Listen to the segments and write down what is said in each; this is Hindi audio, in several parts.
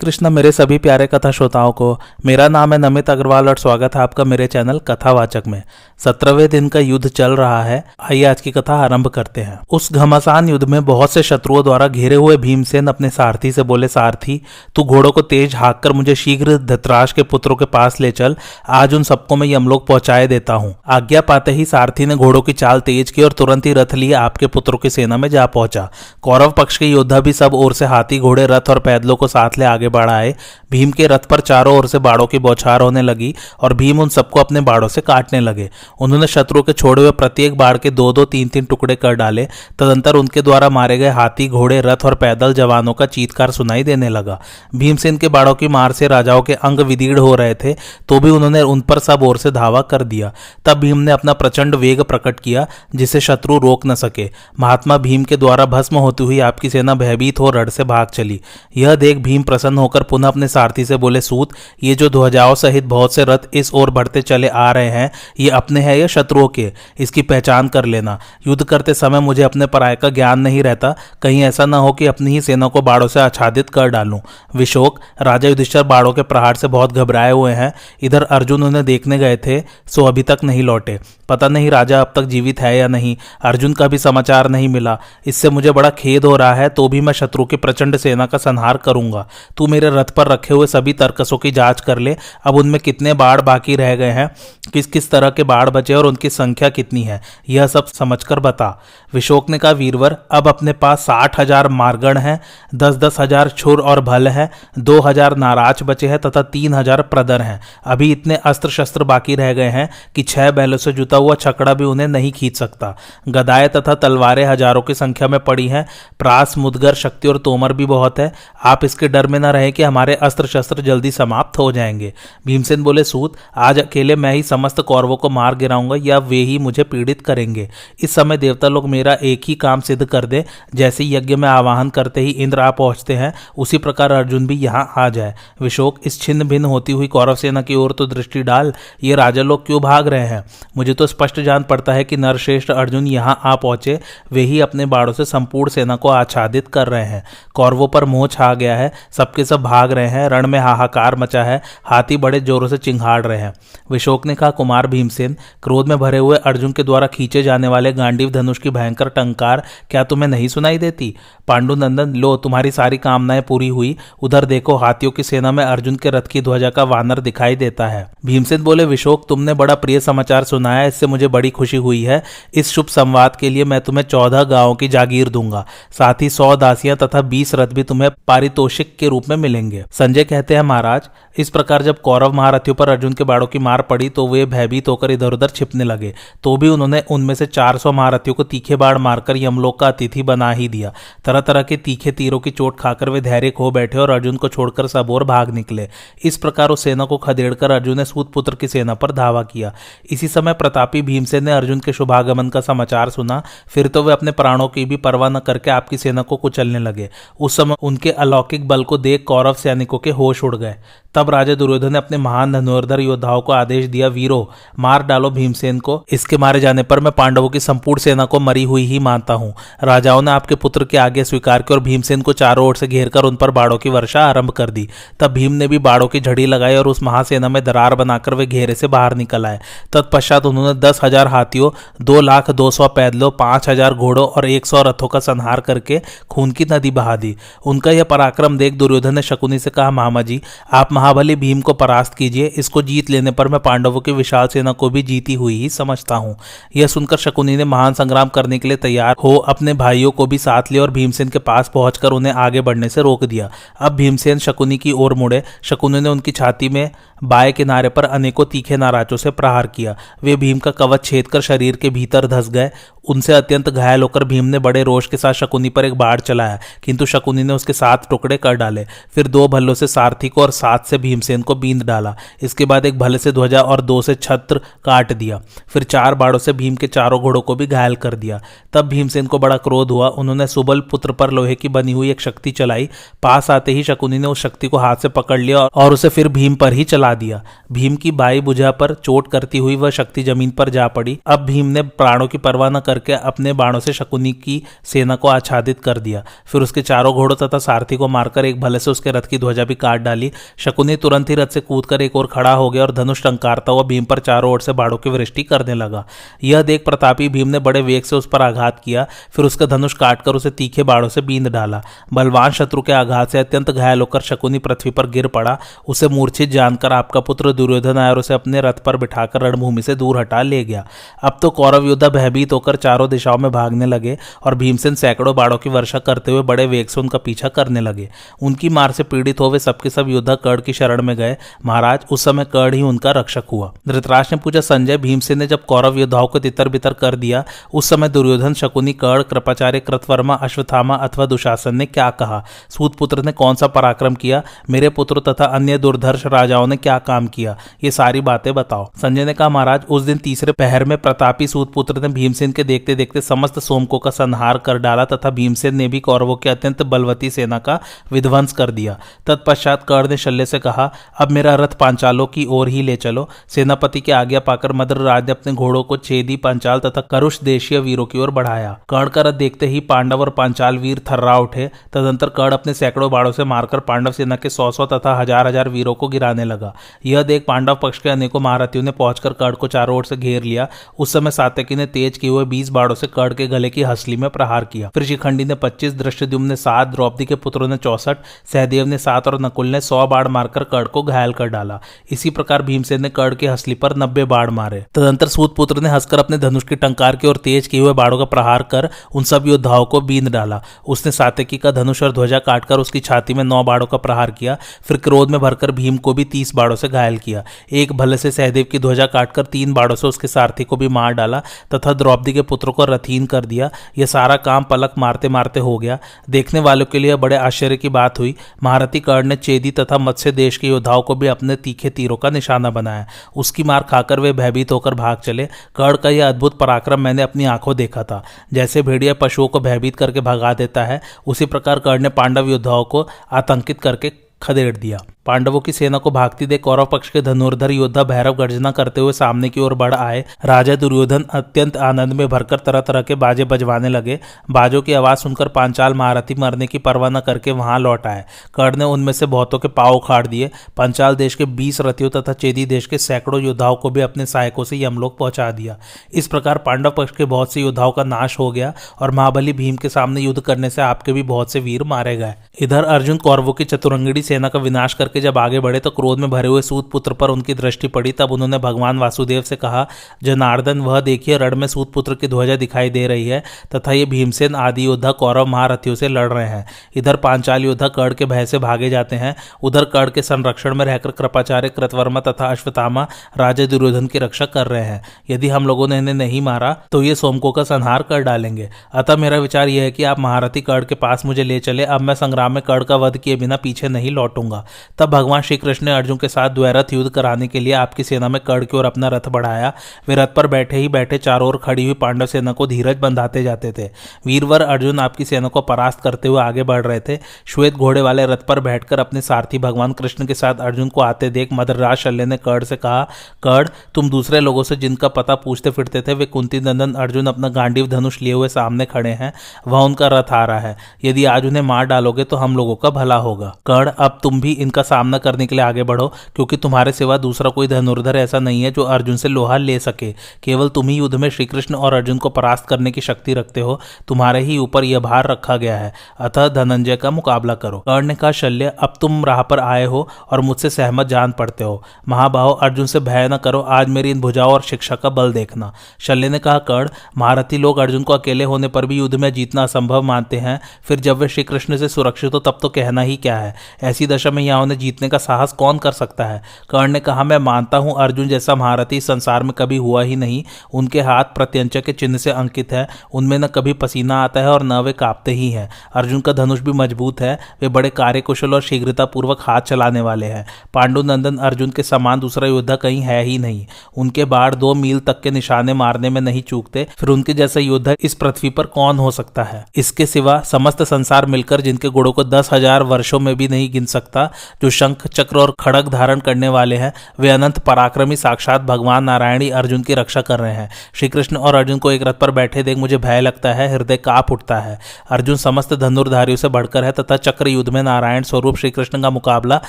कृष्ण मेरे सभी प्यारे कथा श्रोताओं को, मेरा नाम है नमित अग्रवाल और स्वागत है आपका मेरे चैनल कथा वाचक में। 17वें दिन का युद्ध चल रहा है। आइए आज की कथा आरंभ करते हैं। उस घमासान युद्ध में बहुत से शत्रुओं द्वारा घेरे हुए भीमसेन अपने सारथी से बोले, सारथी तू घोड़ों को तेज हाँक कर मुझे शीघ्र धृतराष्ट्र के पुत्रों के पास ले चल, आज उन सबको मैं यमलोक पहुंचाए देता हूँ। आज्ञा पाते ही सारथी ने घोड़ों की चाल तेज की और तुरंत ही रथ लिए आपके पुत्रों की सेना में जा पहुंचा। कौरव पक्ष के योद्धा भी सब ओर से हाथी, घोड़े, रथ और पैदलों को साथ ले आगे बढ़ाए। भीम के रथ पर चारों ओर से बाड़ों की बौछार होने लगी और भीम उन सबको अपने बाड़ों से काटने लगे। उन्होंने शत्रु के छोड़े हुए प्रत्येक बाड़ के दो दो तीन तीन टुकड़े कर डाले। तदंतर उनके द्वारा मारे गए हाथी, घोड़े, रथ और पैदल जवानों का चीतकार सुनाई देने लगा। भीमसेन के बाड़ों की मार से राजाओं के अंग विदीर्ण हो रहे थे, तो भी उन्होंने उन पर सब ओर से धावा कर दिया। तब भीम ने अपना प्रचंड वेग प्रकट किया जिसे शत्रु रोक न सके। महात्मा भीम के द्वारा भस्म होती हुई आपकी सेना भयभीत हो रड़ से भाग चली। यह देख भीम प्रसन्न होकर पुनः अपने सारथी से बोले, सूत ये जो ध्वजाओं सहित बहुत से रथ इस ओर बढ़ते चले आ रहे हैं, ये अपने हैं या शत्रुओं के, इसकी पहचान कर लेना। युद्ध करते समय मुझे अपने पराय का ज्ञान नहीं रहता, कहीं ऐसा न हो कि अपनी ही सेना को बाड़ों से आच्छादित कर डालूं। विशोक, राजा युधिष्ठिर बाड़ों के प्रहार से बहुत घबराए हुए हैं। इधर अर्जुन उन्हें देखने गए थे, सो अभी तक नहीं लौटे। पता नहीं राजा अब तक जीवित है या नहीं। अर्जुन का भी समाचार नहीं मिला। इससे मुझे बड़ा खेद हो रहा है, तो भी मैं शत्रु की प्रचंड सेना का संहार करूंगा। तू मेरे रथ पर रखे हुए सभी तरकसों की जांच कर ले। अब उनमें कितने बाढ़ बाकी रह गए हैं, किस किस तरह के बाढ़ बचे और उनकी संख्या कितनी है, यह सब समझकर बता। विशोक ने कहा, वीरवर अब अपने पास 60,000 मारगण हैं, 10,000 छुर और भल हैं, 2,000 नाराज बचे हैं तथा 3,000 प्रदर हैं। अभी इतने अस्त्र शस्त्र बाकी रह गए हैं कि 6 बैलों से जुता हुआ छकड़ा भी उन्हें नहीं खींच सकता। गदाएं तथा तलवारें हजारों की संख्या में पड़ी हैं। प्रास, मुदगर, शक्ति और तोमर भी बहुत है। आप इसके डर में न रहे कि हमारे अस्त्र शस्त्र जल्दी समाप्त हो जाएंगे। भीमसेन बोले, सूत आज अकेले मैं ही समस्त कौरवों को मार गिराऊंगा या वे ही मुझे पीड़ित करेंगे। इस समय देवता लोग मेरा एक ही काम सिद्ध कर दे, जैसे यज्ञ में आवाहन करते ही इंद्र आ पहुंचते हैं, उसी प्रकार अर्जुन भी यहां आ जाए। विशोक, इस छिन्न भिन्न होती हुई कौरव सेना की ओर तो दृष्टि डाल, ये राजा लोग क्यों भाग रहे हैं? मुझे तो स्पष्ट जान पड़ता है कि नरश्रेष्ठ अर्जुन यहां आ पहुंचे, वे ही अपने बाड़ों से संपूर्ण सेना को आच्छादित कर रहे हैं। कौरवों पर मोह छा गया है, सबके सब भाग रहे हैं। रण में हाहाकार मचा है, हाथी बड़े जोरों से चिंघाड़ रहे हैं। विशोक ने कहा, कुमार भीमसेन, क्रोध में भरे हुए अर्जुन के द्वारा खींचे जाने वाले गांडीव धनुष की भयंकर टंकार क्या तुम्हें नहीं सुनाई देती? पांडुनंदन, लो तुम्हारी सारी कामनाएं पूरी हुई। उधर देखो, हाथियों की सेना में अर्जुन के रथ की ध्वजा का वानर दिखाई देता है। भीमसेन बोले, विशोक तुमने बड़ा प्रिय समाचार सुनाया, इससे मुझे बड़ी खुशी हुई है। इस शुभ संवाद के लिए मैं तुम्हें 14 गांवों की जागीर दूंगा, साथ ही 100 दासियां तथा 20 रथ भी तुम्हें पारितोषिक के रूप में मिलेंगे। संजय कहते हैं, महाराज इस प्रकार जब कौरव महारथियों पर अर्जुन के बाड़ों की मार पड़ी तो वे भयभीत होकर इधर उधर छिपने लगे, तो भी उन्होंने उनमें से 400 महारथियों को तीखे बाढ़ मारकर यमलोक का अतिथि बना ही दिया। तरह तरह के तीखे तीरों की चोट खाकर वे धैर्य खो बैठे और अर्जुन को छोड़कर सब और भाग निकले। इस प्रकार उस सेना को खदेड़कर अर्जुन ने सूत पुत्र की सेना पर धावा किया। इसी समय प्रतापी भीमसेन ने अर्जुन के शुभागमन का समाचार सुना। फिर तो वे अपने प्राणों की भी परवाह न करके आपकी सेना को कुचलने लगे। उस समय उनके अलौकिक बल को देख कौरव सैनिकों के होश उड़ गए। तब राजा दुर्योधन ने अपने महान धनुर्धर योद्धाओं को आदेश दिया, वीरों मार डालो भीमसेन को, इसके मारे जाने पर मैं पांडवों की संपूर्ण सेना को मरी हुई ही मानता हूं। राजाओं ने आपके पुत्र के आगे स्वीकार की और भीमसेन को चारों ओर से घेरकर उन पर बाड़ों की वर्षा आरंभ कर दी। तब भीम ने भी बाड़ों की झड़ी लगाई और उस महासेना में दरार बनाकर वे घेरे से बाहर निकल आए। तत्पश्चात उन्होंने 10,000 हाथियों, 2,02,000 पैदलों, 5,000 घोड़ों और 100 रथों का संहार करके खून की नदी बहा दी। उनका यह पराक्रम देख दुर्योधन ने शकुनी से कहा, मामा जी आप महाबली भीम को परास्त कीजिए, इसको जीत लेने पर मैं पांडवों की विशाल सेना को भी जीती हुई ही समझता हूं। यह सुनकर शकुनी ने महान संग्राम करने के लिए तैयार हो अपने भाइयों को भी साथ लिया और भीमसेन के पास पहुंचकर उन्हें आगे बढ़ने से रोक दिया। अब भीमसेन शकुनी की ओर मुड़े। शकुनी ने उनकी छाती में बाएं किनारे पर अनेकों तीखे नाराजों से प्रहार किया। वे भीम का कवच छेद कर शरीर के भीतर धस गए। उनसे अत्यंत घायल होकर भीम ने बड़े रोष के साथ शकुनी पर एक बाढ़ चलाया, किंतु शकुनी ने उसके 7 टुकड़े कर डाले। फिर 2 भल्लों से सारथी को और 7 से भीमसेन को बींद डाला। इसके बाद एक भल्ले से ध्वजा और 2 से छत्र काट दिया। फिर 4 बाड़ों से भीम के चारों घोड़ों को भी घायल कर दिया। तब भीमसेन को बड़ा क्रोध हुआ। उन्होंने सुबल पुत्र पर लोहे की बनी हुई एक शक्ति चलाई। पास आते ही शकुनी ने उस शक्ति को हाथ से पकड़ लिया और उसे फिर भीम पर ही चला दिया। भीम की बाई भुजा पर चोट करती हुई वह शक्ति जमीन पर जा पड़ी। अब भीम ने प्राणों की परवाह न कर करके अपने बाणों से शकुनी की सेना को आच्छादित कर दिया। फिर उसके चारों घोड़ों तथा सारथी को मारकर एक भले से उसके रथ की ध्वजा भी काट डाली। शकुनी तुरंत ही रथ से कूदकर एक ओर खड़ा हो गया और धनुष टंकारता हुआ भीम पर चारों ओर से बाणों की वृष्टि करने लगा। यह देख प्रतापी भीम ने बड़े वेग से उस पर आघात किया, फिर उसका धनुष काटकर उसे तीखे बाणों से बींद डाला। बलवान शत्रु के आघात से अत्यंत घायल होकर शकुनी पृथ्वी पर गिर पड़ा। उसे मूर्छित जानकर आपका पुत्र दुर्योधन आया और उसे अपने रथ पर बिठाकर रणभूमि से दूर हटा ले गया। अब तो कौरव योद्धा भयभीत होकर चारों दिशाओं में भागने लगे और भीमसेन सैकड़ों बाड़ों की वर्षा करते हुए बड़े वेग से उनका पीछा करने लगे। उनकी मार से पीड़ित हो वे सबके सब योद्धा कर्ण की शरण में गए। महाराज, उस समय कर्ण ही उनका रक्षक हुआ। धृतराष्ट्र ने पूछा, संजय, भीमसेन ने जब कौरव योद्धाओं को तितर बितर कर दिया, उस समय दुर्योधन, शकुनी, कर्ण, कृपाचार्य, कृतवर्मा, अश्वत्थामा अथवा दुशासन ने क्या कहा? सूतपुत्र ने कौन सा पराक्रम किया? मेरे पुत्र तथा अन्य दुर्धर्ष राजाओं ने क्या काम किया? ये सारी बातें बताओ। संजय ने कहा, महाराज, उस दिन तीसरे पहर में प्रतापी सूतपुत्र ने भीमसेन के देखते देखते समस्त सोमकों का संहार कर डाला तथा भीमसेन ने भी कौरवों की अत्यंत बलवती सेना का विध्वंस कर दिया। तत्पश्चात कर्ण ने शल्य से कहा, अब मेरा रथ पांचालों की ओर ही ले चलो। सेनापति की आज्ञा पाकर मद्रराज ने अपने घोड़ों को छेदी, पांचाल तथा करुष देशीय वीरों की ओर बढ़ाया। कर्ण का रथ देखते ही पांडव और पांचाल वीर थर्रा उठे। तदंतर कर्ण अपने सैकड़ों बाड़ों से मारकर पांडव सेना के 100 तथा 1000 वीरों को गिराने लगा। यह देख पांडव पक्ष के अनेकों महारथियों ने पहुंचकर कर्ण को चारों ओर से घेर लिया। उस समय सात्यकि ने तेज किए हुए 20 बाड़ों से कर्ण के गले की हसली में प्रहार किया। फिर शिखंडी ने 25, द्रष्टद्युम्न ने 7, द्रौपदी के पुत्रों ने 64, सहदेव ने 7 और नकुल ने 100 बाढ़ मारकर कर्ण को घायल कर डाला। इसी प्रकार भीमसेन ने कर्ण की हसली पर 90 बाढ़ मारे। तदंतर सूतपुत्र ने हंसकर अपने धनुष की टंकार की और तेज किए हुए बाड़ों का प्रहार कर उन सब योद्धाओं को बींद डाला। उसने सात्यकि का धनुष और ध्वजा काटकर उसकी छाती में 9 बाड़ों का प्रहार किया। फिर क्रोध में भरकर भीम को भी 30 बाड़ों से घायल किया। एक भले से सहदेव की ध्वजा काटकर 3 बाड़ों से उसके सारथी को भी मार डाला तथा द्रौपदी के पुत्रों को रथहीन कर दिया। यह सारा काम पलक मारते मारते हो गया। देखने वालों के लिए बड़े आश्चर्य की बात हुई। महारथी कर्ण ने चेदी तथा मत्स्य देश के योद्धाओं को भी अपने तीखे तीरों का निशाना बनाया। उसकी मार खाकर वे भयभीत होकर भाग चले। कर्ण का यह अद्भुत पराक्रम मैंने अपनी आंखों देखा था। जैसे भेड़िया पशुओं को भयभीत करके भगा देता है, उसी प्रकार कर्ण ने पांडव योद्धाओं को आतंकित करके खदेड़ दिया। पांडवों की सेना को भागती देख कौरव पक्ष के धनुर्धर योद्धा भैरव गर्जना करते हुए सामने की ओर बढ़ आए। राजा दुर्योधन अत्यंत आनंद में भरकर तरह तरह के बाजे बजवाने लगे। बाजों की आवाज सुनकर पांचाल महारथी मरने की परवाह न करके वहां लौट आए। कर्ण ने उनमें से बहुतों के पांव उखाड़ दिए। पांचाल देश के 20 रथियों तथा चेदी देश के सैकड़ों योद्धाओं को भी अपने सहायकों से यमलोक पहुंचा दिया। इस प्रकार पांडव पक्ष के बहुत से योद्धाओं का नाश हो गया और महाबली भीम के सामने युद्ध करने से आपके भी बहुत से वीर मारे गए। इधर अर्जुन कौरवों की चतुरंगिणी सेना का विनाश करके जब आगे बढ़े तो क्रोध में भरे हुए सूतपुत्र पर उनकी दृष्टि पड़ी। तब उन्होंने भगवान वासुदेव से कहा, जनार्दन, वह देखिए, रण में सूतपुत्र की ध्वजा दिखाई दे रही है तथा ये भीमसेन आदि योद्धा कौरव महारथियों से लड़ रहे हैं। इधर पांचाल योद्धा कर्ण के भय से भागे जाते हैं, उधर कर्ण के संरक्षण में रहकर कृपाचार्य, कृतवर्मा तथा अश्वत्थामा राजा दुर्योधन की रक्षा कर रहे हैं। यदि हम लोगों ने इन्हें नहीं मारा तो ये सोमकों का संहार कर डालेंगे। अतः मेरा विचार यह है कि आप महारथी कर्ण के पास मुझे ले चले। अब मैं संग्राम में कर्ण का वध किए बिना पीछे नहीं लौटूंगा। तब भगवान श्री कृष्ण ने अर्जुन के साथ द्वैरथ युद्ध कराने के लिए आपकी सेना में कर्ण की ओर अपना रथ बढ़ाया। वे रथ पर बैठे ही बैठे चारों ओर खड़ी हुई पांडव सेना को धीरज बंधाते जाते थे। वीरवर अर्जुन आपकी सेना को परास्त करते हुए आगे बढ़ रहे थे। श्वेत घोड़े वाले रथ पर बैठकर अपने सारथी भगवान कृष्ण के साथ अर्जुन को आते देख मद्रराज शल्य ने कर्ण से कहा, कर्ण, तुम दूसरे लोगों से जिनका पता पूछते फिरते थे, वे कुंती नंदन अर्जुन अपना गांडीव धनुष लिए हुए सामने खड़े हैं। वह उनका रथ आ रहा है। यदि आज उन्हें मार डालोगे तो हम लोगों का भला होगा। कर्ण, अब तुम भी इनका सामना करने के लिए आगे बढ़ो, क्योंकि तुम्हारे सिवा दूसरा कोई धनुर्धर ऐसा नहीं है जो अर्जुन से लोहा ले सके। केवल तुम ही युद्ध में श्रीकृष्ण और अर्जुन को परास्त करने की शक्ति रखते हो। तुम्हारे ही ऊपर यह भार रखा गया है, अतः धनंजय का मुकाबला करो। कर्ण ने कहा, शल्य, अब तुम राह पर आए हो और मुझसे सहमत जान पड़ते हो। महाबाहो, अर्जुन से भय न करो। आज मेरी इन भुजाओं और शिक्षा का बल देखना। शल्य ने कहा, कर्ण, महारथी लोग अर्जुन को अकेले होने पर भी युद्ध में जीतना असंभव मानते हैं। फिर जब वे श्रीकृष्ण से सुरक्षित हो तब तो कहना ही क्या है। ऐसी दशा में उन्हें जीतने का साहस कौन कर सकता है। कर्ण ने कहा, मैं मानता हूं अर्जुन जैसा महारथी संसार में कभी हुआ ही नहीं। उनके हाथ प्रत्यंचा के चिन्ह से अंकित है। उनमें न कभी पसीना आता है और न वे कांपते ही हैं। अर्जुन का धनुष भी मजबूत है। वे बड़े कार्यकुशल और शीघ्रतापूर्वक हाथ चलाने वाले हैं। पांडुनंदन अर्जुन के समान दूसरा योद्धा कहीं है ही नहीं। उनके बाढ़ 2 मील तक के निशाने मारने में नहीं चूकते। फिर उनके जैसा योद्धा इस पृथ्वी पर कौन हो सकता है। इसके सिवा समस्त संसार मिलकर जिनके गुणों को 10,000 वर्षों में भी नहीं गिन सकता, जो दुशंख चक्र और खड़ग धारण करने वाले हैं, वे अनंत पराक्रमी साक्षात भगवान नारायण ही अर्जुन की रक्षा कर रहे हैं। श्री कृष्ण और अर्जुन को एक रथ पर बैठे देख मुझे भय लगता है, हृदय कांप उठता है। अर्जुन समस्त धनुर्धारियों से बढ़कर है तथा चक्र युद्ध में नारायण स्वरूप श्री कृष्ण का मुकाबला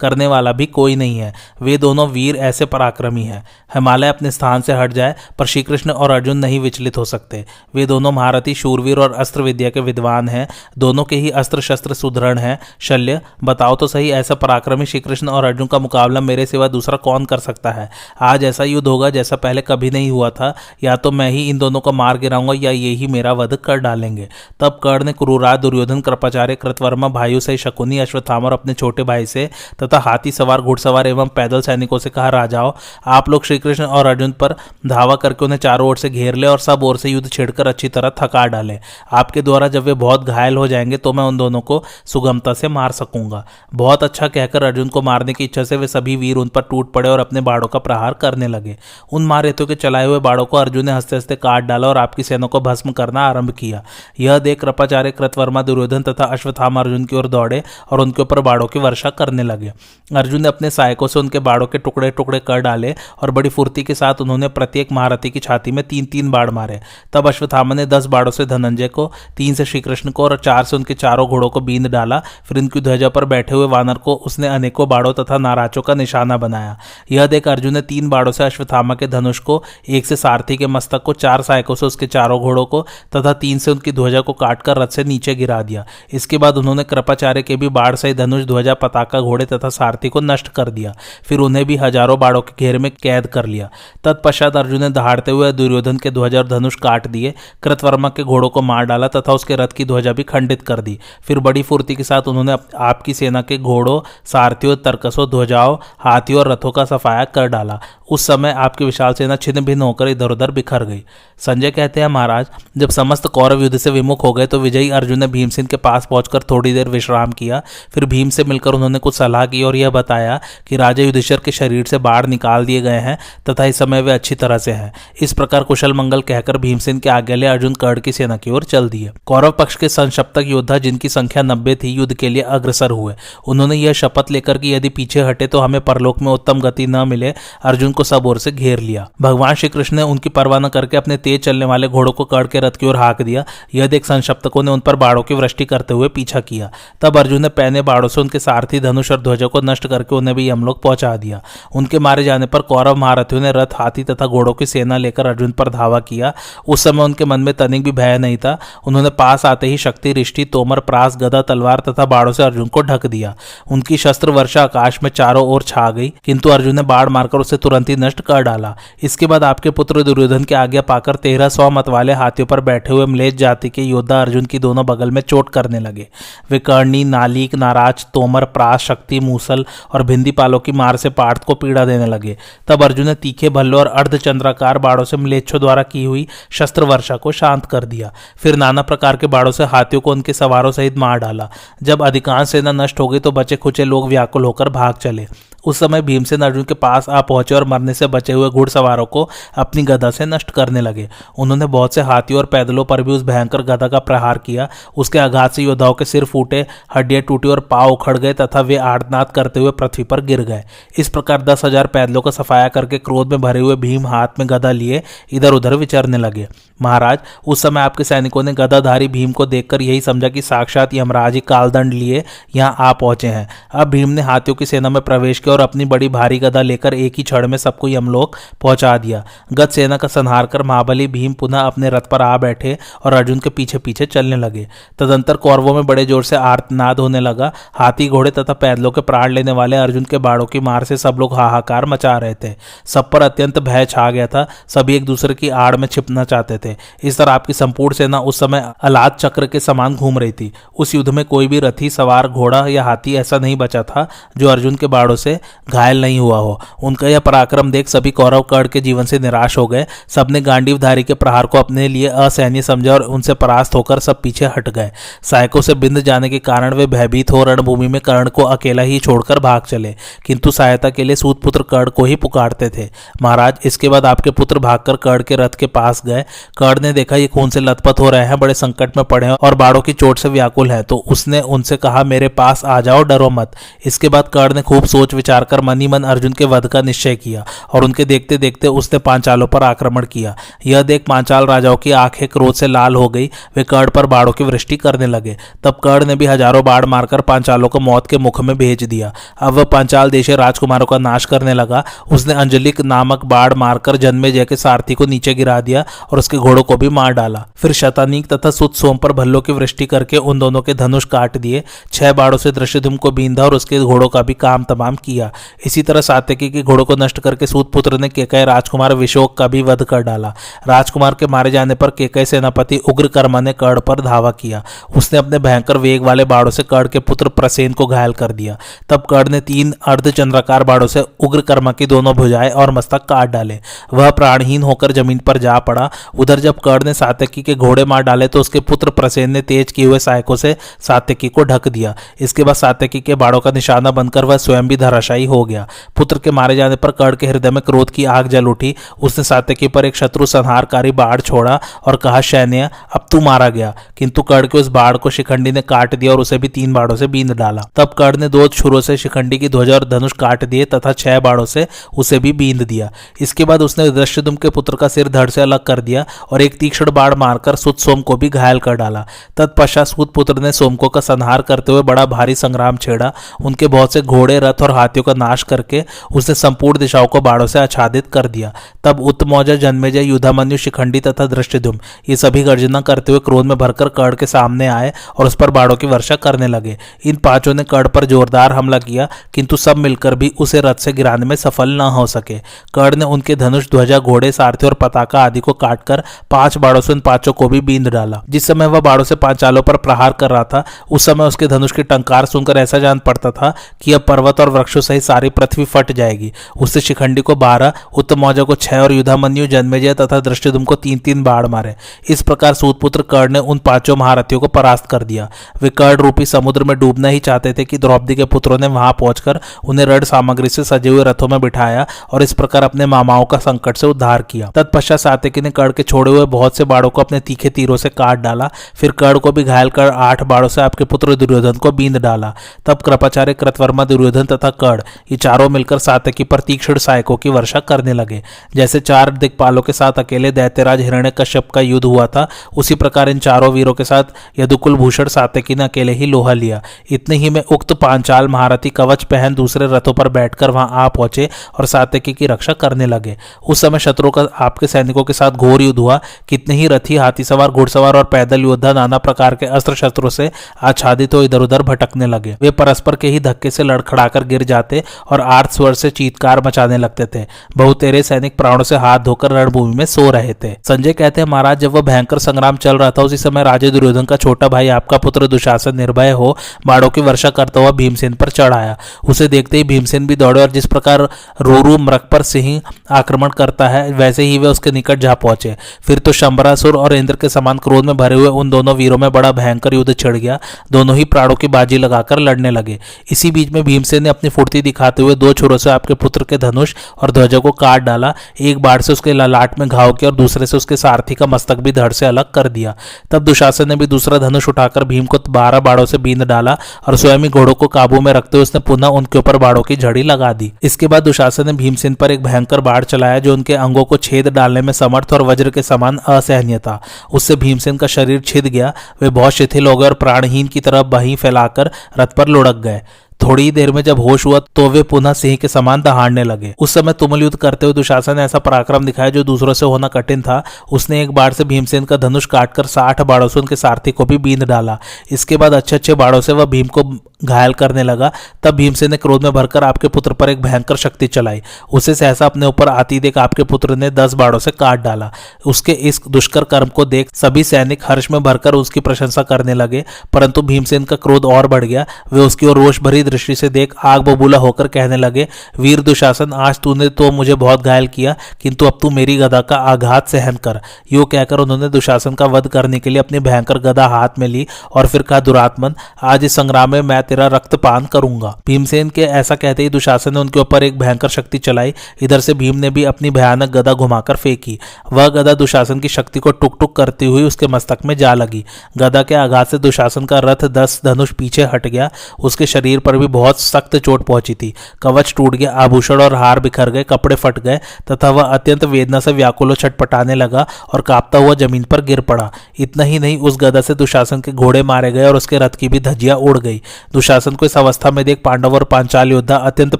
करने वाला भी कोई नहीं है। वे दोनों वीर ऐसे पराक्रमी हैं। हिमालय अपने स्थान से हट जाए पर श्री कृष्ण और अर्जुन नहीं विचलित हो सकते। वे दोनों महारथी शूरवीर और अस्त्र विद्या के विद्वान हैं, दोनों के ही अस्त्र शस्त्र सुदृढ़ हैं। शल्य, बताओ तो सही, ऐसा पराक्रमी श्री कृष्ण और अर्जुन का मुकाबला मेरे सिवा दूसरा कौन कर सकता है? आज ऐसा युद्ध होगा जैसा पहले कभी नहीं हुआ था। या तो मैं ही इन दोनों को मार गिराऊंगा या ये ही मेरा वध कर डालेंगे। तब कर्ण ने क्रूराज दुर्योधन, कृपाचार्य, कृतवर्मा भाइयों से शकुनी, अश्वत्थामा और अपने छोटे भाई से तथा हाथी सवार, घुड़सवार एवं पैदल सैनिकों से कहा, राजाओं, आप लोग श्री कृष्ण और अर्जुन पर धावा करके उन्हें चारों ओर से घेर ले और सब ओर से युद्ध छेड़कर अच्छी तरह थका डालें। आपके द्वारा जब वे बहुत घायल हो जाएंगे तो मैं उन दोनों को सुगमता से मार सकूंगा। बहुत अच्छा कहकर अर्जुन को मारने की इच्छा से वे सभी वीर उन पर टूट पड़े और अपने बाड़ों का प्रहार करने लगे। उन मारहितों के चलाए हुए बाड़ों को अर्जुन ने हंसते हंसते काट डाला और आपकी सेना को भस्म करना आरंभ किया। यह देख कृपाचार्य, कृतवर्मा, दुर्योधन तथा अश्वत्थामा अर्जुन की ओर दौड़े और उनके ऊपर बाड़ों की वर्षा करने लगे। अर्जुन ने अपने सहायकों से उनके बाड़ों के टुकड़े टुकड़े कर डाले और बड़ी फुर्ती के साथ उन्होंने प्रत्येक महारथी की छाती में तीन तीन बाड़ मारे। तब अश्वत्थामा ने 10 बाड़ों से धनंजय को, 3 से श्रीकृष्ण को और 4 से उनके चारों घोड़ों को बींद डाला। फिर उनकी ध्वजा पर बैठे हुए वानर को उसने अनेकों बाड़ों तथा नाराजों का निशाना बनाया। यह देख अर्जुन ने 3 बाड़ों से अश्वत्थामा के धनुष को, 1 से सारथी के मस्तक को, 4 सहायकों से उसके चारों घोड़ों को तथा 3 से उनकी ध्वजा को काटकर रथ से नीचे गिरा दिया। इसके बाद उन्होंने कृपाचार्य के भी बाढ़ से धनुष, ध्वजा, पताका, घोड़े तथा सारथी को नष्ट कर दिया। फिर उन्हें भी हजारों बाड़ों के घेर में कैद कर लिया। तत्पश्चात अर्जुन ने दहाड़ते हुए दुर्योधन के ध्वजा और धनुष काट दिए, कृतवर्मा के घोड़ों को मार डाला तथा उसके रथ की ध्वजा भी खंडित कर दी। फिर बड़ी फुर्ती के साथ उन्होंने आपकी सेना के घोड़ों, सारथियों, तरकसों, ध्वजाओं, हाथियों और रथों का सफाया कर डाला। उस समय आपकी विशाल सेना छिन्न भिन्न होकर इधर उधर बिखर गई। संजय कहते हैं, महाराज, जब समस्त कौरव युद्ध से विमुख हो गए तो विजयी अर्जुन ने भीमसेन के पास पहुंचकर थोड़ी देर विश्राम किया। फिर भीम से मिलकर उन्होंने कुछ सलाह की और यह बताया कि राजा युधिष्ठिर के शरीर से बाढ़ निकाल दिए गए हैं तथा इस समय वे अच्छी तरह से हैं। इस प्रकार कुशल मंगल कहकर भीमसेन के आगे ले अर्जुन कर्ण की सेना की ओर चल दिए। कौरव पक्ष के संशप्तक योद्धा, जिनकी संख्या 90 थी, युद्ध के लिए अग्रसर हुए। उन्होंने यह शपथ लेकर कि यदि पीछे हटे तो हमें परलोक में उत्तम गति न मिले, अर्जुन को सब ओर से घेर लिया। भगवान श्री कृष्ण ने उनकी परवाह न करके अपने तेज चलने वाले घोड़ों को कर्ण के रथ की ओर हाक दिया। यह देख संशप्तकों ने उन पर बाड़ों की वृष्टि करते हुए पीछा किया। तब अर्जुन ने पहने बाड़ों से उनके सारथी, धनुष और ध्वजा को नष्ट करके उन्हें भी यमलोक पहुंचा दिया। उनके मारे जाने पर कौरव महारथियों ने रथ, हाथी तथा घोड़ों की सेना लेकर अर्जुन पर धावा किया। उस समय उनके मन में तनिक भी भय नहीं था। उन्होंने पास आते ही शक्ति, रिष्टि, तोमर, प्रास, गदा, तलवार तथा बाड़ों से अर्जुन को ढक दिया। उनकी शस्त्र वर्षा आकाश में चारों ओर छा गई, किंतु अर्जुन ने बाढ़ मारकर उसे तुरंत ही नष्ट कर डाला। इसके बाद आपके पुत्र दुर्योधन की आज्ञा पाकर 1300 मत वाले हाथियों पर बैठे हुए म्लेच्छ जाति के योद्धा अर्जुन की दोनों बगल में चोट करने लगे। वे कर्णी, नालिक, नाराज, तोमर, प्रास, शक्ति, मूसल और भिंदी पालों की मार से पार्थ को पीड़ा देने लगे। तब अर्जुन ने तीखे भल्लों और अर्धचंद्राकार बाड़ों से म्लेच्छों द्वारा की हुई शस्त्र वर्षा को शांत कर दिया। फिर नाना प्रकार के बाड़ों से हाथियों को उनके सवारों सहित मार डाला। जब अधिकांश सेना नष्ट हो गई तो बचे खुचे लोग व्याकुल होकर भाग चले। उस समय भीमसेन अर्जुन के पास आ पहुंचे और मरने से बचे हुए घुड़सवारों को अपनी गदा से नष्ट करने लगे। उन्होंने बहुत से हाथियों और पैदलों पर भी उस भयंकर गदा का प्रहार किया। उसके आघात से योद्धाओं के सिर फूटे, हड्डियां टूटी और पांव उखड़ गए तथा वे आर्तनाद करते हुए पृथ्वी पर गिर गए। इस प्रकार 10,000 पैदलों का सफाया करके क्रोध में भरे हुए भीम हाथ में गदा लिए इधर उधर विचरने लगे। महाराज, उस समय आपके सैनिकों ने गदाधारी भीम को देखकर यही समझा कि साक्षात यमराज ही कालदंड लिए यहाँ आ पहुंचे हैं। अब भीम ने हाथियों की सेना में प्रवेश किया और अपनी बड़ी भारी गदा लेकर एक ही क्षण में सबको यमलोक पहुंचा दिया। गद सेना का संहार कर महाबली भीम पुनः अपने रथ पर आ बैठे और अर्जुन के पीछे पीछे चलने लगे। तदंतर कौरवों में बड़े जोर से आर्तनाद होने लगा। हाथी, घोड़े तथा पैदलों के प्राण लेने वाले अर्जुन के बाड़ों की मार से सब लोग हाहाकार मचा रहे थे। सब पर अत्यंत भय छा गया था। सभी एक दूसरे की आड़ में छिपना चाहते थे। इस तरह आपकी संपूर्ण सेना उस समय अलाद चक्र के समान घूम रही थी। उस युद्ध में कोई भी रथी, सवार, घोड़ा या हाथी ऐसा नहीं बचा था जो अर्जुन के बाड़ों से घायल नहीं हुआ हो। उनका यह पराक्रम देख सभी कौरव कर्ण के जीवन से निराश हो गए। सबने गांडीवधारी के प्रहार को अपने लिए असहनीय समझा और उनसे परास्त होकर सब पीछे हट गए। सहायकों से बिंद जाने के कारण वे भयभीत हो रणभूमि में कर्ण को अकेला ही छोड़कर भाग चले, किंतु सहायता के लिए सूतपुत्र कर्ण को ही पुकारते थे। महाराज, इसके बाद आपके पुत्र भागकर कर्ण के रथ के पास गए। कर्ण ने देखा ये खून से लथपथ हो रहे हैं, बड़े संकट में पड़े हैं और बाड़ों की चोट से व्याकुल है, तो उसने उनसे कहा, मेरे पास आ जाओ, डरो मत। इसके बाद कर्ण ने खूब सोच विचार कर मन ही मन अर्जुन के वध का निश्चय किया और उनके देखते देखते उसने पांचालों पर आक्रमण किया। यह देख पांचाल राजाओं की आंखें क्रोध से लाल हो गई, वे कर्ण पर बाड़ों की वृष्टि करने लगे। तब कर्ण ने भी हजारों बाढ़ मारकर पांचालों को मौत के मुख में भेज दिया। अब वह पांचाल देशीय राजकुमारों का नाश करने लगा। उसने अंजलि नामक बाढ़ मारकर जन्मेजय के सारथी को नीचे गिरा दिया और उसके घोड़ों को भी मार डाला। फिर शतानीक तथा सुतसोम पर भल्लों की वृष्टि करके उन दोनों के धनुष काट दिए। 6 बाड़ों से दृष्टद्युम्न को बींधा और उसके घोड़ों का भी काम तमाम किया। इसी तरह सात्यकि के घोड़ों को नष्ट करके सूतपुत्र ने केकय राजकुमार विशोक का भी वध कर डाला। राजकुमार के मारे जाने पर केकय सेनापति उग्रकर्मा ने कर्ण पर धावा किया। उसने अपने भयंकर वेग वाले बाड़ों से कर्ण के पुत्र प्रसेन को घायल कर दिया। तब कर्ण ने 3 अर्धचंद्राकार बाड़ों से उग्रकर्मा की दोनों भुजाएं और मस्तक काट डाले। वह प्राणहीन होकर जमीन पर जा पड़ा। उधर जब कर्ण ने सात्यकि के घोड़े मार डाले तो उसके पुत्र प्रसेन ने तेज किए हुए सायकों से सात्यकि को ढक दिया। इसके बाद सात्यकि के बाड़ों का निशाना बनकर वह स्वयं भी धराशायी हो गया। पुत्र के मारे जाने पर कर्ण के हृदय में क्रोध की आग जल उठी। उसने सात्यकि पर एक शत्रु संहारकारी बाढ़ छोड़ा और कहा, सैन्य, अब तू मारा गया। किंतु कर्ण के उस बाढ़ को शिखंडी ने काट दिया और उसे भी 3 बाड़ों से बींद डाला। तब कर्ण ने 2 छुरों से शिखंडी की ध्वजा और धनुष काट दिए तथा 6 बाड़ों से उसे भी बींद दिया। इसके बाद उसने द्रष्टद्युम्न के पुत्र का सिर धड़ से अलग कर दिया और एक तीक्ष्ण बाढ़ मारकर सुतसोम को भी घायल कर डाला। तत्पश्चात सूतपुत्र ने सोमको का संहार करते हुए बड़ा भारी संग्राम छेड़ा। उनके बहुत से घोड़े, रथ और हाथियों का नाश करके उसने संपूर्ण दिशाओं को बाड़ों से आच्छादित कर दिया। तब उत्तमौजा, जन्मेजय, युधामन्यु, शिखंडी तथा दृष्टद्युम्न ये सभी गर्जना करते हुए क्रोध में भरकर कर्ण के सामने आए और उस पर बाड़ों की वर्षा करने लगे। इन 5 ने कर्ण पर जोरदार हमला किया, किंतु सब मिलकर भी उसे रथ से गिराने में सफल न हो सके। कर्ण ने उनके धनुष, ध्वजा, घोड़े, सारथी और पताका आदि को काटकर 5 बाड़ों से उन 5 को भी बींद डाला। जिस समय वह बाड़ों से पांचालों पर प्रहार कर रहा था, उस समय उसके धनुष की टंकार सुनकर ऐसा जान पड़ता था कि अब पर्वत और वृक्षों सहित सारी पृथ्वी फट जाएगी। उससे शिखंडी को 12, उत्तमौजा को 6 और युधामन्यु, जन्मेजय तथा दृष्टद्युम्न को 3-3 बाढ़ मारे। इस प्रकार सूतपुत्र कर्ण ने उन 5 महारथियों को परास्त कर दिया। वे कर्ण रूपी समुद्र में डूबना ही चाहते थे कि द्रौपदी के पुत्रों ने वहां पहुंचकर उन्हें रण सामग्री से सजे हुए रथों में बिठाया और इस प्रकार अपने मामाओं का संकट से उद्धार किया। तत्पश्चात सात्यकि ने कर्ण के छोड़े हुए बहुत से बाड़ों को अपने तीखे तीरों से काट डाला। फिर कर्ण को भी घायल कर 8 बाड़ों से आपके पुत्र दुर्योधन को बींद डाला। तब कृपाचार्य, कृतवर्मा, दुर्योधन तथा कर्ण ये चारों मिलकर सात्यकि पर तीक्ष्ण सायकों की वर्षा करने लगे। जैसे 4 दिग्पालों के साथ अकेले दैत्यराज हिरण्यकश्यप का युद्ध हुआ था, उसी प्रकार इन चारों वीरों के साथ यदुकुल भूषण सात्यकि ने अकेले ही लोहा लिया। इतने ही में उक्त पांचाल महारथी कवच पहन दूसरे रथों पर बैठकर वहां आ पहुंचे और सात्यकि की रक्षा करने लगे। उस समय शत्रु का आपके सैनिकों के साथ घोर युद्ध हुआ। कितने ही रथी, हाथी सवार, घुड़सवार और पैदल योद्धा नाना प्रकार के अस्त्र शस्त्रों से आच्छादित हो इधर उधर भटकने लगे। वे परस्पर के ही धक्के से लड़खड़ाकर गिर जाते और आर्त स्वर से चीत्कार मचाने लगते थे। बहुतेरे सैनिक प्राणों से हाथ धोकर रणभूमि में सो रहे थे। संजय कहते हैं, महाराज, जब वह भयंकर संग्राम चल रहा था, उसी समय राजे दुर्योधन का छोटा भाई आपका पुत्र दुशासन निर्भय हो बाड़ों की वर्षा करता हुआ भीमसेन पर चढ़ आया। उसे देखते ही भीमसेन भी दौड़े और जिस प्रकार रोरू मृग पर सिंह आक्रमण करता है, वैसे ही वे उसके निकट जा पहुंचे। फिर तो शंबरासुर और इंद्र के समान क्रोध में भरे हुए उन दोनों वीरों में बड़ा भयंकर युद्ध छिड़ गया। दोनों ही प्राणों की बाजी लगाकर लड़ने लगे। इसी बीच में भीमसेन ने अपनी फुर्ती दिखाते हुए 2 छुरों से आपके पुत्र के धनुष और ध्वजा को काट डाला। एक बाढ़ से उसके ललाट में घाव किया और दूसरे से उसके सारथी का मस्तक भी धड़ से अलग कर दिया। तब दुशासन ने भी दूसरा धनुष उठाकर भीम को 12 बाड़ों से बींद डाला और स्वयं ही घोड़ों को काबू में रखते हुए उसने पुनः उनके ऊपर बाड़ों की झड़ी लगा दी। इसके बाद दुशासन ने भीमसेन पर एक भयंकर बाढ़ चलाया जो उनके अंगों को छेद डालने में समर्थ और वज्र के समान असहनीय था। उससे भीमसेन का शरीर छिद गया। वे बहुत शिथिल हो गए और प्राणहीन की तरह बाहीं फैलाकर रथ पर लुढ़क गए। थोड़ी ही देर में जब होश हुआ तो वे पुनः सिंह के समान दहाड़ने लगे। उस समय तुमुल युद्ध करते हुए दुशासन ने ऐसा पराक्रम दिखाया जो दूसरों से होना कठिन था। उसने एक बाढ़ से भीमसेन का धनुष काटकर 60 बाड़ों से उनके सारथी को भी बींद डाला। इसके बाद अच्छे बाड़ों से वह भीम को घायल करने लगा। तब भीमसेन ने क्रोध में भरकर आपके पुत्र पर एक भयंकर शक्ति चलाई। उसे सहसा अपने ऊपर आती देख आपके पुत्र ने 10 बाड़ों से काट डाला। उसके इस दुष्कर कर्म को देख सभी सैनिक हर्ष में भरकर उसकी प्रशंसा करने लगे, परंतु भीमसेन का क्रोध और बढ़ गया। वे उसकी ओर रोष भरी दृष्टि से देख आग बबूला होकर कहने लगे, वीर दुशासन, आज तूने तो मुझे बहुत घायल किया, किंतु अब तू मेरी गदा का आघात सहन कर। यूं कहकर उन्होंने दुशासन का वध करने के लिए अपनी भयंकर गदा हाथ में ली और फिर कहा, दुरात्मन, आज इस संग्राम में मैं तेरा रक्तपान करूंगा। भीमसेन के ऐसा कहते ही दुशासन ने उनके ऊपर एक भयंकर शक्ति चलाई। इधर से भीम ने भी अपनी भयानक गदा घुमाकर फेंकी। वह गदा दुशासन की शक्ति को टुक टुक करती हुई उसके मस्तक में जा लगी। गदा के आघात से दुशासन का रथ 10 धनुष पीछे हट गया। उसके शरीर पर भी बहुत सख्त चोट पहुंची थी। कवच टूट गया, आभूषण और हार बिखर गए, कपड़े फट गए तथा वह अत्यंत वेदना से व्याकुल छटपटाने लगा और कांपता हुआ जमीन पर गिर पड़ा। इतना ही नहीं, उस गदा से दुशासन के घोड़े मारे गए और उसके रथ की भी धज्जियां उड़ गई। दुशासन को इस अवस्था में देख पांडव और पांचाल योद्धा अत्यंत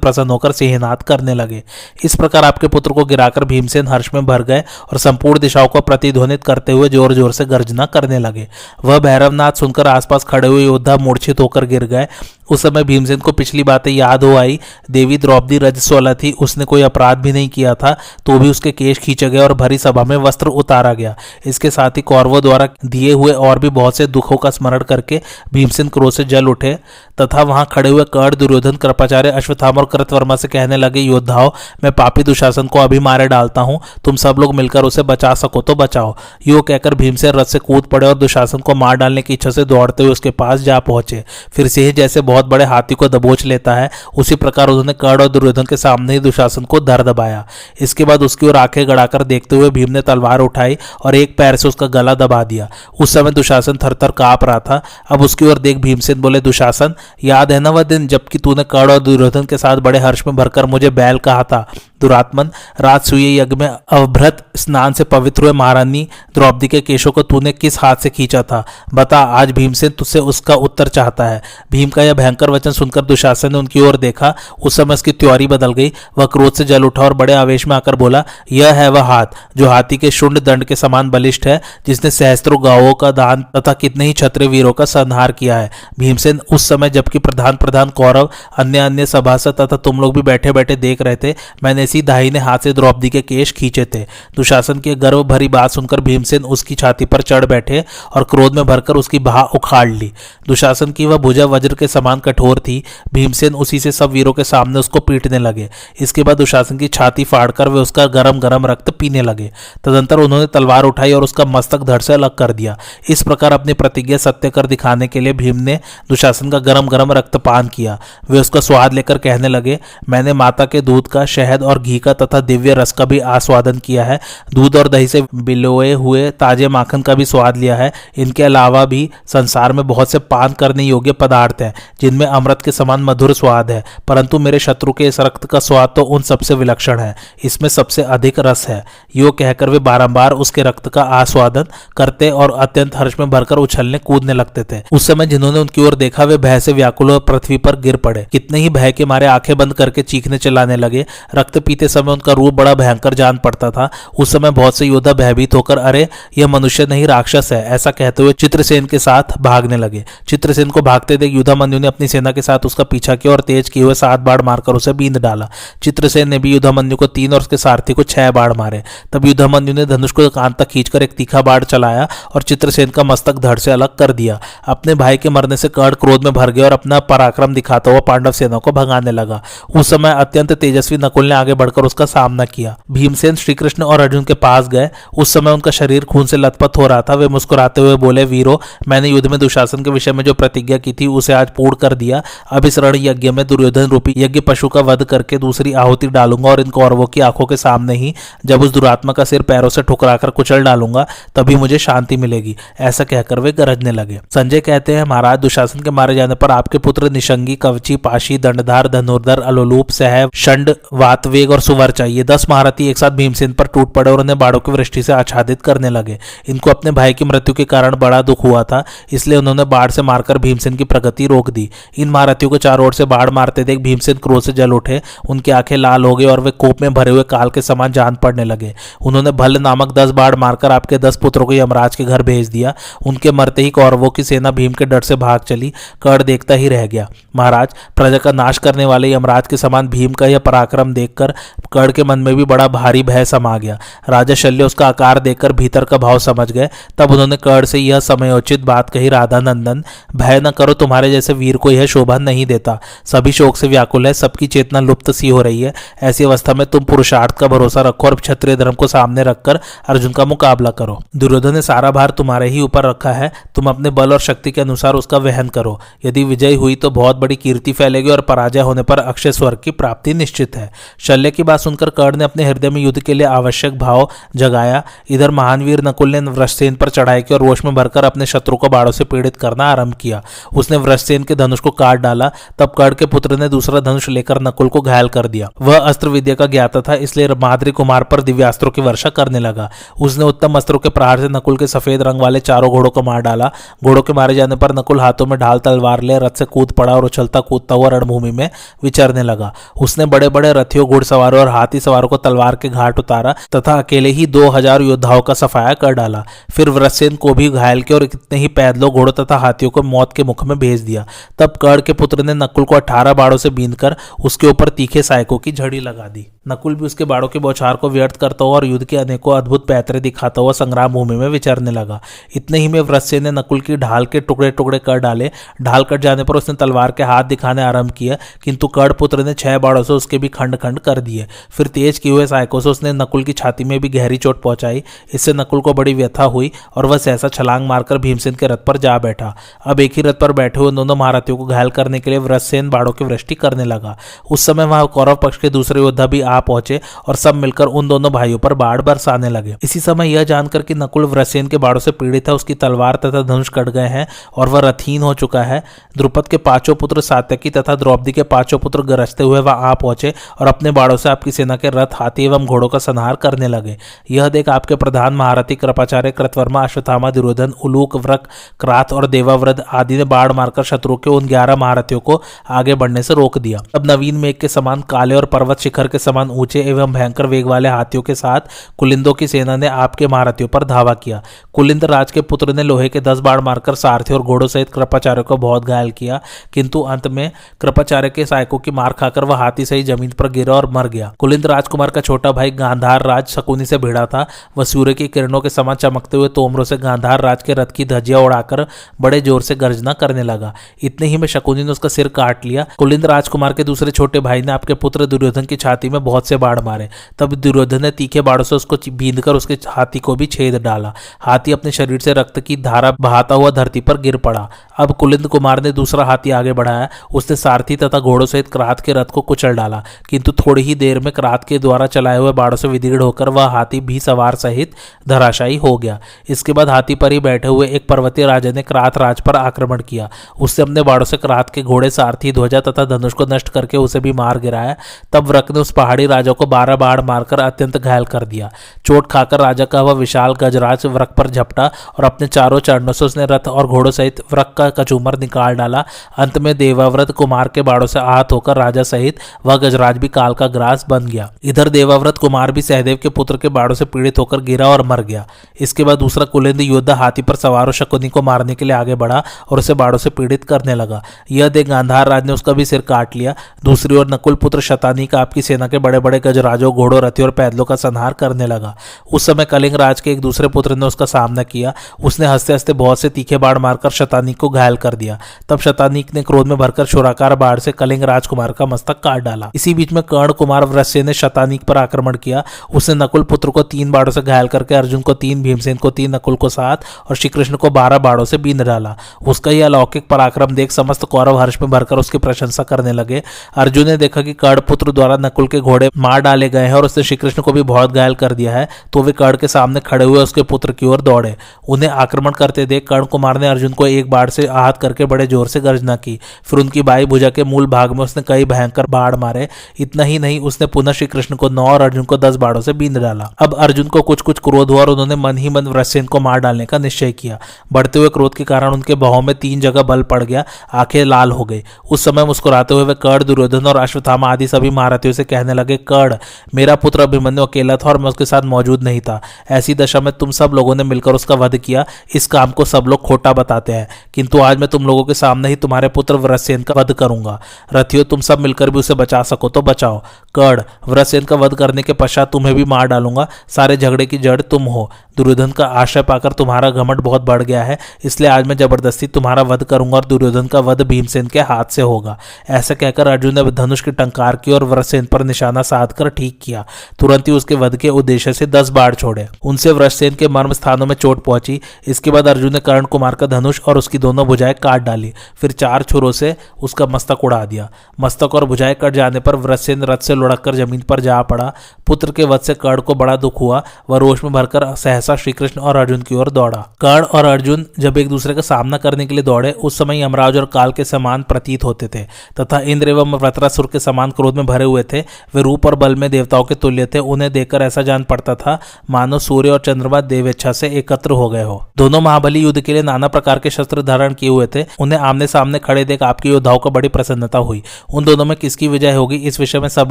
प्रसन्न होकर सिंहनाद करने लगे। इस प्रकार आपके पुत्र को गिराकर भीमसेन हर्ष में भर गए और संपूर्ण दिशाओं को प्रतिध्वनित करते हुए जोर जोर से गर्जना करने लगे। वह भैरवनाद सुनकर आसपास खड़े हुए योद्धा मूर्छित होकर गिर गए। उस समय भीमसेन को पिछली बातें याद हो आई। देवी द्रौपदी रजस्वला थी, उसने कोई अपराध भी नहीं किया था, तो भी उसके केश खींचे गए और भरी सभा में वस्त्र उतारा गया। इसके साथ ही कौरवों द्वारा दिए हुए और भी बहुत से दुखों का स्मरण करके भीमसेन क्रोध से जल उठे तथा वहां खड़े हुए कर्ण, दुर्योधन, कृपाचार्य, अश्वत्थामा और कृतवर्मा से कहने लगे, योद्धाओं, मैं पापी दुशासन को अभी मारे डालता हूं, तुम सब लोग मिलकर उसे बचा सको तो बचाओ। यो कहकर भीमसेन रथ से कूद पड़े और दुशासन को मार डालने की इच्छा से दौड़ते हुए उसके पास जा पहुंचे। फिर सिंह जैसे बहुत बड़े हाथी को दबोच लेता है, उसी प्रकार उन्होंने कर्ण और दुर्योधन के सामने ही दुशासन को धर दबाया। इसके बाद उसकी ओर आंखें गड़ाकर देखते हुए भीम ने तलवार उठाई और एक पैर से उसका गला दबा दिया। उस समय दुशासन थरथर कांप रहा था। अब उसकी ओर देख भीमसेन बोले, दुशासन, याद है ना वह दिन जबकि तूने कर्ण और दुर्योधन के साथ बड़े हर्ष में भरकर मुझे बैल कहा था? दुरात्मन, राजसूय यज्ञ में अवभृत स्नान से पवित्र हुए महारानी द्रौपदी के केशों को तूने किस हाथ से खींचा था? बता, आज भीमसेन तुझसे उसका उत्तर चाहता है। भीम का यह भयंकर वचन सुनकर दुशासन ने उनकी ओर देखा। उस समय उसकी त्योरी बदल गई। वह क्रोध से जल उठा और बड़े आवेश में आकर बोला, यह है वह हाथ जो हाथी के शुंड दंड के समान बलिष्ठ है, जिसने सहस्त्रों गांवों का दान तथा कितने ही क्षत्रिय वीरों का संहार किया है। भीमसेन, उस समय जबकि प्रधान कौरव, अन्य सभासद तथा तुम लोग भी बैठे बैठे देख रहे थे, मैंने इसी दाहिने हाथ से द्रौपदी के केश खींचे थे। दुशासन की गर्व भरी बात सुनकर भीमसेन उसकी छाती पर चढ़ बैठे और क्रोध में भरकर उसकी बाह उखाड़ ली। दुशासन की वह भुजा वज्र के समान कठोर थी। भीमसेन उसी से सब वीरों के सामने उसको पीटने लगे। इसके बाद दुशासन की छाती फाड़कर वे उसका गरम गरम रक्त पीने लगे। तदनंतर उन्होंने तलवार उठाई और उसका मस्तक धड़ से अलग कर दिया। इस प्रकार अपनी प्रतिज्ञा सत्य कर दिखाने के लिए भीम ने दुशासन का गरम गरम रक्तपान किया। वे उसका स्वाद लेकर कहने लगे, मैंने माता के दूध का, शहद और घी का तथा दिव्य रस का भी आस्वादन किया है। दूध और दही से बिलोए हुए ताजे माखन का भी स्वाद लिया है। इनके अलावा भी संसार में बहुत से पान करने योग्य पदार्थ हैं, जिनमें अमृत के समान मधुर स्वाद है, परंतु मेरे शत्रु के इस रक्त का स्वाद तो उन सबसे विलक्षण है, इसमें सबसे अधिक रस है। यो कहकर वे बारंबार उसके रक्त का आस्वादन करते और अत्यंत हर्ष में भरकर उछलने कूदने लगते थे। उस समय जिन्होंने उनकी ओर देखा वे भय से व्याकुल और पृथ्वी पर गिर पड़े। कितने ही भय के मारे आंखें बंद करके चीखने चिल्लाने लगे। रक्त पीते समय उनका रूप बड़ा भयंकर जान पड़ता था। उस समय बहुत से योद्धा भयभीत होकर, अरे यह मनुष्य नहीं राक्षस है, ऐसा कहते हुए चित्रसेन के साथ भागने लगे। चित्रसेन को भागते देख युधामन्यु ने अपनी सेना के साथ उसका पीछा किया और तेज किए हुए 7 बाढ़ मारकर उसे बींद डाला। चित्रसेन ने भी युधामन्यु को 3 और उसके सारथी को 6 बाढ़ मारे। तब युधामन्यु ने धनुष को कान तक खींचकर एक तीखा बाढ़ चलाया और चित्रसेन का मस्तक धड़ से अलग कर दिया। अपने भाई के मरने से कर्ण क्रोध में भर गया और अपना पराक्रम दिखाता हुआ पांडव सेना को भगाने लगा। उस समय अत्यंत तेजस्वी नकुल ने आगे बढ़कर उसका सामना किया। भीमसेन श्री कृष्ण और अर्जुन के पास गए। उस समय उनका शरीर खून से लथपथ हो रहा था। वे मुस्कुराते हुए बोले, वीरो, मैंने युद्ध में दुशासन के विषय में जो प्रतिज्ञा की थी उसे आज पूर्ण कर दिया। अब इस रण यज्ञ में दुर्योधन रूपी यज्ञ पशु का वध करके दूसरी आहुति डालूंगा और इन कौरवों की आंखों के सामने ही जब उस दुरात्मा का सिर पैरों से ठुकराकर कुचल डालूंगा तभी मुझे शांति मिलेगी। ऐसा कहकर वे गरजने लगे। संजय कहते हैं, महाराज, दुशासन के मारे जाने पर आपके पुत्र निशंगी, कवची, पाशी, दंडधार, धनुर्धर, अलोलूप, सहव, शंड, वातवेग और सुवर चाहिए। 10 महारथी एक साथ भीमसेन पर टूट पड़े और उन्हें बाड़ों की वृष्टि से आच्छादित करने लगे। इनको अपने भाई की मृत्यु के कारण बड़ा दुख हुआ था, इसलिए उन्होंने बाढ़ से मारकर भीमसेन की प्रगति रोक दी। इन महारथियों को चारों ओर से बाढ़ मारते देख भीमसेन क्रोध से जल उठे। उनकी आंखें लाल हो गई और वे कोप में भरे हुए काल के समान जान पड़ने लगे। उन्होंने भल्ल नामक 10 बाढ़ मारकर आपके 10 पुत्रों को यमराज के घर भेज दिया। उनके मरते ही कौरवों की सेना भीम के डर से भाग चली। कर्ण देखता ही रह गया। महाराज, प्रजा का नाश करने वाले यमराज के समान भीम का यह पराक्रम देखकर कर्ण के मन में भी बड़ा भारी भय समा गया। राजा शल्य उसका आकार देखकर भीतर का भाव समझ गए। तब उन्होंने कर्ण से यह समयोचित बात कही, राधा नंदन, भय न करो, तुम्हारे जैसे वीर को यह शोभा नहीं देता। सभी शोक से व्याकुल है, सबकी चेतना लुप्त सी हो रही है। ऐसी अवस्था में तुम पुरुषार्थ का भरोसा रखो और क्षत्रिय धर्म को सामने रखकर अर्जुन का मुकाबला करो। दुर्योधन ने सारा भार तुम्हारे ही ऊपर रखा है, तुम अपने बल और शक्ति के अनुसार उसका वहन करो। यदि विजय हुई तो बहुत बड़ी कीर्ति फैलेगी और पराजय होने पर अक्षय स्वर्ग की प्राप्ति निश्चित है। शल्य की बात सुनकर कर्ण ने अपने हृदय में युद्ध के लिए आवश्यक भाव जगाया। इधर महानवीर नकुल ने वृषसेन पर चढ़ाई की और रोष में भरकर अपने शत्रु को बाड़ों से पीड़ित करना आरंभ किया। उसने वृषसेन के धनुष को काट डाला। तब कर्ण के पुत्र ने दूसरा धनुष लेकर नकुल को घायल कर दिया। वह अस्त्र विद्या का ज्ञाता था, इसलिए माद्री कुमार पर दिव्यास्त्रों की वर्षा करने लगा। उसने उत्तम अस्त्रों के प्रहार से नकुल के सफेद रंग वाले चारों घोड़ों को मार डाला। घोड़ों के मारे जाने पर नकुल हाथों में ढाल तलवार ले रथ से कूद पड़ा और उछलता कूदता हुआ रणभूमि में विचरने लगा। उसने बड़े बड़े रथियों, घुड़सवारों और हाथी सवारों को तलवार के घाट उतारा तथा अकेले ही 2000 योद्धाओं का सफाया कर डाला। फिर वृषसेन को भी घायल किया और कितने ही पैदलों, घोड़ों तथा हाथियों को मौत के मुख में भेज दिया। तब कर्ण के पुत्र ने नकुल को 18 बाड़ों से बीनकर उसके ऊपर तीखे सायकों की झड़ी लगा दी। नकुल भी उसके बाड़ों के बौछार को व्यर्थ करता हुआ और युद्ध के अनेकों अद्भुत पैतरे दिखाता हुआ संग्राम भूमि में विचरने लगा। इतने ही में वृषसेन ने नकुल की ढाल के टुकड़े टुकड़े कर डाले। ढाल कट जाने पर उसने तलवार के हाथ दिखाने आरंभ किया, किंतु कर्ण पुत्र ने 6 बाड़ों से उसके भी खंड खंड कर दिए। फिर तेज किए हुए सायकों से उसने नकुल की छाती में भी गहरी चोट पहुंचाई। इससे नकुल को बड़ी व्यथा हुई और वह सहसा छलांग मारकर भीमसेन के रथ पर जा बैठा। अब एक ही रथ पर बैठे हुए दोनों महारथियों को घायल करने के लिए वृषसेन बाड़ों की वृष्टि करने लगा। उस समय वहां कौरव पक्ष के दूसरे योद्धा भी आ पहुंचे और सब मिलकर उन दोनों भाइयों पर बाढ़ बरसाने लगे। इसी समय यह जानकर कि नकुल वृषसेन के बाड़ों से पीड़ित है, उसकी तलवार तथा धनुष कट गए हैं और वह रथहीन हो चुका है, द्रुपद के 5 पुत्र सात्यकि तथा द्रौपदी के 5 पुत्र गरजते हुए वहां आ पहुंचे और अपने बाड़ों से आपकी सेना के रथ, हाथी एवं घोड़ों का संहार करने लगे। यह देख आपके प्रधान महारथी कृपाचार्य, कृतवर्मा, अश्वत्थामा, दुर्योधन, उलूक, व्रक, क्राथ और देवाव्रत आदि ने बाढ़ मारकर शत्रु के उन 11 महारथियों को आगे बढ़ने से रोक दिया। अब नवीन मेघ के समान काले और पर्वत शिखर के समान ऊंचे एवं भयंकर वेग वाले हाथियों के साथ कुलिंदों की सेना ने आपके महारथियों पर धावा किया। कुलिंद राज के पुत्र ने लोहे के 10 बाढ़ मारकर सारथी और घोड़ों सहित कृपाचार्य को बहुत घायल किया, किंतु अंत में कृपाचार्य के सायकों की मार खाकर वह हाथी सहित जमीन पर गिरा और मर गया। कुलिंद राजकुमार का छोटा भाई गांधार राज शकुनी से भिड़ा था। वह सूर्य की किरणों के समान चमकते हुए तोमरों से गांधार राज के रथ की धज्जियां उड़ाकर बड़े जोर से गर्जना करने लगा। इतने ही में शकुनी ने उसका सिर काट लिया। कुलिंद राजकुमार के दूसरे छोटे भाई ने आपके पुत्र दुर्योधन की छाती में बहुत से बाढ़ मारे। तब दुर्योधन ने तीखे बाढ़ों से उसको बींधकर उसके हाथी को भी छेद डाला। हाथी अपने शरीर से रक्त की धारा बहाता हुआ धरती पर गिर पड़ा। अब कुलिंद कुमार ने दूसरा हाथी आगे बढ़ाया। उसने सारथी तथा घोड़ों सहित क्राथ के रथ को कुचल डाला, किंतु थोड़ी ही देर में क्राथ के द्वारा चलाए हुए बाढ़ों से विदीर्ण होकर वह हाथी भी सवार सहित धराशायी हो गया। इसके बाद हाथी पर ही बैठे हुए एक पर्वतीय राजा ने क्राथ राज पर आक्रमण किया। उससे अपने बाड़ों से क्राथ के घोड़े, सारथी, ध्वजा तथा धनुष को नष्ट करके उसे भी मार गिराया। तब व्रक ने उस पहाड़ी राजा को 12 बाढ़ मारकर अत्यंत घायल कर दिया। चोट खाकर राजा का वह विशाल गजराज व्रक पर झपटा और अपने चारों चरणों से उसने रथ और घोड़ों सहित व्रक का कचूमर निकाल डाला। अंत में देवाव्रत कुमार के बाड़ों से आहत होकर राजा सहित वह गजराज भी काल का ग्रास बन गया। इधर देवाव्रत कुमार भी सहदेव के पुत्र के बाड़ों से पीड़ित होकर गिरा और मर गया। इसके बाद दूसरा कुलिंद योद्धा हाथी पर सवार शकुनी को मारने के लिए आगे बढ़ा और उसे बाड़ों से पीड़ित करने लगा। यह देख गांधार राज ने उसका भी सिर काट लिया। दूसरी ओर नकुल पुत्र शतानी का आपकी सेना के बड़े बड़े गजराजों, घोड़ों, रथियों और पैदलों का संहार करने लगा। उस समय कलिंग राज के एक दूसरे पुत्र ने उसका सामना किया। उसने हंसते हंसते बहुत से तीखे बाढ़ मारकर शतानी को घायल कर दिया। तब शतानीक ने क्रोध में भरकर शोराकार बाढ़ से कलिंग राजकुमार का मस्तक काट डाला। इसी बीच में कर्ण कुमार वृषसेन ने शतानीक पर आक्रमण किया। उसने नकुल पुत्र को 3 बाड़ों से घायल करके अर्जुन को 3, भीमसेन को 3, नकुल को 7 और श्री कृष्ण को 12 बाड़ों से बींध डाला। उसका यह अलौकिक पराक्रम देख समस्त कौरव हर्ष में भरकर उसकी प्रशंसा करने लगे। अर्जुन ने देखा कि कर्ण पुत्र द्वारा नकुल के घोड़े मार डाले गए हैं और उसने श्री कृष्ण को भी बहुत घायल कर दिया है, तो वे कर्ण के सामने खड़े हुए उसके पुत्र की ओर दौड़े। उन्हें आक्रमण करते देख कर्ण कुमार ने अर्जुन को 1 बाढ़ से आहत करके बड़े जोर से गर्जना की। फिर उनकी बाई भुजा के मूल भाग में उसने कई भयंकर बाढ़ मारे। इतना ही नहीं, उसने पुनः श्री कृष्ण को 9 और अर्जुन को 10 बाढ़ों से बींध डाला। अब अर्जुन को कुछ कुछ क्रोध हुआ और उन्होंने मन ही मन वृषसेन को मार डालने का निश्चय किया। बढ़ते हुए क्रोध के कारण उनके बाहों में 3 जगह बल पड़ गया, आंखें लाल हो गई। उस समय मुस्कुराते हुए वे कर्ण, दुर्योधन और अश्वत्थामा आदि सभी महारथियों से कहने लगे, कर्ण, मेरा पुत्र अभिमन्यु अकेला था और मैं उसके साथ मौजूद नहीं था। ऐसी दशा में तुम सब लोगों ने मिलकर उसका वध किया। इस काम को सब लोग खोटा बताते हैं, किंतु आज मैं तुम लोगों के सामने ही तुम्हारे पुत्र वृषसेन का वध करूंगा। रथियों, तुम सब मिलकर भी उसे बचा सको तो बचाओ। कर्ण, वृषसेन का वध करने के पश्चात तुम्हें भी मार डालूंगा। सारे झगड़े की जड़ तुम हो। दुर्योधन का आश्रय पाकर तुम्हारा घमंड बहुत बढ़ गया है, इसलिए आज मैं जबरदस्ती तुम्हारा वध करूंगा और दुर्योधन का वध भीमसेन के हाथ से होगा। ऐसा कहकर अर्जुन ने धनुष की टंकार की और वृषसेन पर निशाना साधकर ठीक किया। तुरंत ही उसके वध के उद्देश्य से 10 बाढ़ छोड़े। उनसे वृषसेन के मर्म स्थानों में चोट पहुंची। इसके बाद अर्जुन ने कर्ण कुमार का धनुष और उसकी दोनों भुजाएं काट डाली। फिर 4 छुरों से उसका मस्तक उड़ा दिया। मस्तक और भुजाएं कट जाने पर वृषसेन रथ से लुढ़ककर जमीन पर जा पड़ा। पुत्र के वध से कर्ण को बड़ा दुख हुआ। वह रोष में भरकर सहसा सहसा श्री कृष्ण और अर्जुन की ओर दौड़ा। कर्ण और अर्जुन जब एक दूसरे का सामना करने के लिए दौड़े उस समय यमराज और काल के समान प्रतीत होते थे तथा इंद्र एवं वृत्रासुर के समान क्रोध में भरे हुए थे। वे रूप और बल में देवताओं के तुल्य थे। उन्हें देखकर ऐसा जान पड़ता था मानो सूर्य और चंद्रमा देवेच्छा से एकत्र हो गए हो। दोनों महाबली युद्ध के लिए नाना प्रकार के शस्त्र धारण किए हुए थे। उन्हें आमने सामने खड़े देख आपकी योद्धाओं को बड़ी प्रसन्नता हुई। उन दोनों में किसकी विजय होगी इस विषय में सब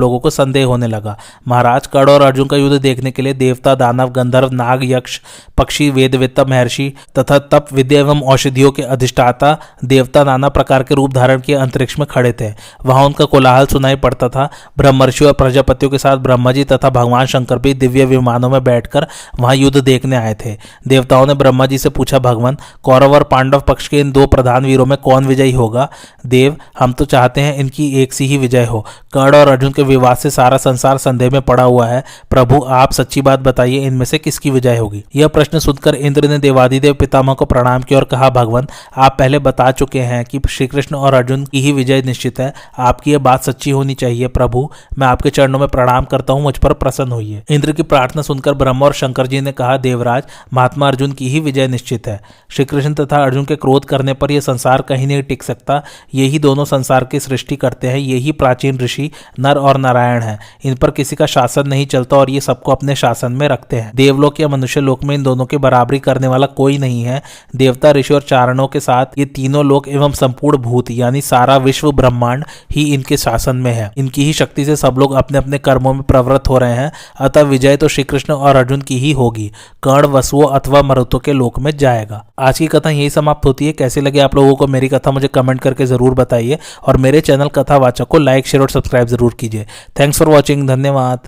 लोगों को संदेह होने लगा। महाराज, कर्ण और अर्जुन का युद्ध देखने के लिए देवता, दानव, गंधर्व, नाग, यक्ष, पक्षी, वेदवेत्ता महर्षि तथा तप विद्या एवं औषधियों के अधिष्ठाता देवता नाना प्रकार के रूप धारण किए अंतरिक्ष में खड़े थे। वहां उनका कोलाहल सुनाई पड़ता था। ब्रह्मर्षि और प्रजापतियों के साथ ब्रह्मा जी तथा भगवान शंकर भी दिव्य विमानों में बैठकर वहां युद्ध देखने आए थे। देवताओं ने ब्रह्मा जी से पूछा, भगवान, कौरव और पांडव पक्ष के इन दो प्रधान वीरों में कौन विजयी होगा? देव, हम तो चाहते हैं इनकी एक सी ही विजय हो। कर्ण और अर्जुन के विवाद से सारा संसार संदेह में पड़ा हुआ है। प्रभु, आप सच्ची बात बताइए, इनमें से किसकी विजय होगी? यह प्रश्न सुनकर इंद्र ने देवाधिदेव पितामह को प्रणाम किया और कहा, भगवान, आप पहले बता चुके हैं कि श्री कृष्ण और अर्जुन की ही विजय निश्चित है। आपकी यह बात सच्ची होनी चाहिए। प्रभु, मैं आपके चरणों में प्रणाम करता हूँ, मुझ पर प्रसन्न होइए। इंद्र की प्रार्थना सुनकर ब्रह्मा और शंकर जी ने कहा, देवराज, महात्मा अर्जुन की ही विजय निश्चित है। श्री कृष्ण तथा अर्जुन के क्रोध करने पर यह संसार कहीं नहीं टिक सकता। यही दोनों संसार की सृष्टि करते हैं। यही प्राचीन ऋषि नर और नारायण है। इन पर किसी का शासन नहीं चलता और ये सबको अपने शासन में रखते हैं। देवलोक या मनुष्य लोक में इन दोनों की बराबरी करने वाला कोई नहीं है। देवता, ऋषि और चारणों के साथ ये तीनों लोक एवं संपूर्ण भूत यानी सारा विश्व ब्रह्मांड ही इनके शासन में है। इनकी ही शक्ति से सब लोग अपने अपने कर्मों में प्रवृत्त हो रहे हैं। अतः विजय तो श्री कृष्ण और अर्जुन की ही होगी। कर्ण वसुओं अथवा मरुतों के लोक में जाएगा। आज की कथा यही समाप्त होती है। कैसी लगी आप लोगों को मेरी कथा मुझे कमेंट करके जरूर बताइए और मेरे चैनल कथा वाचक को लाइक, शेयर और सब्सक्राइब जरूर कीजिए। Thanks for watching. धन्यवाद।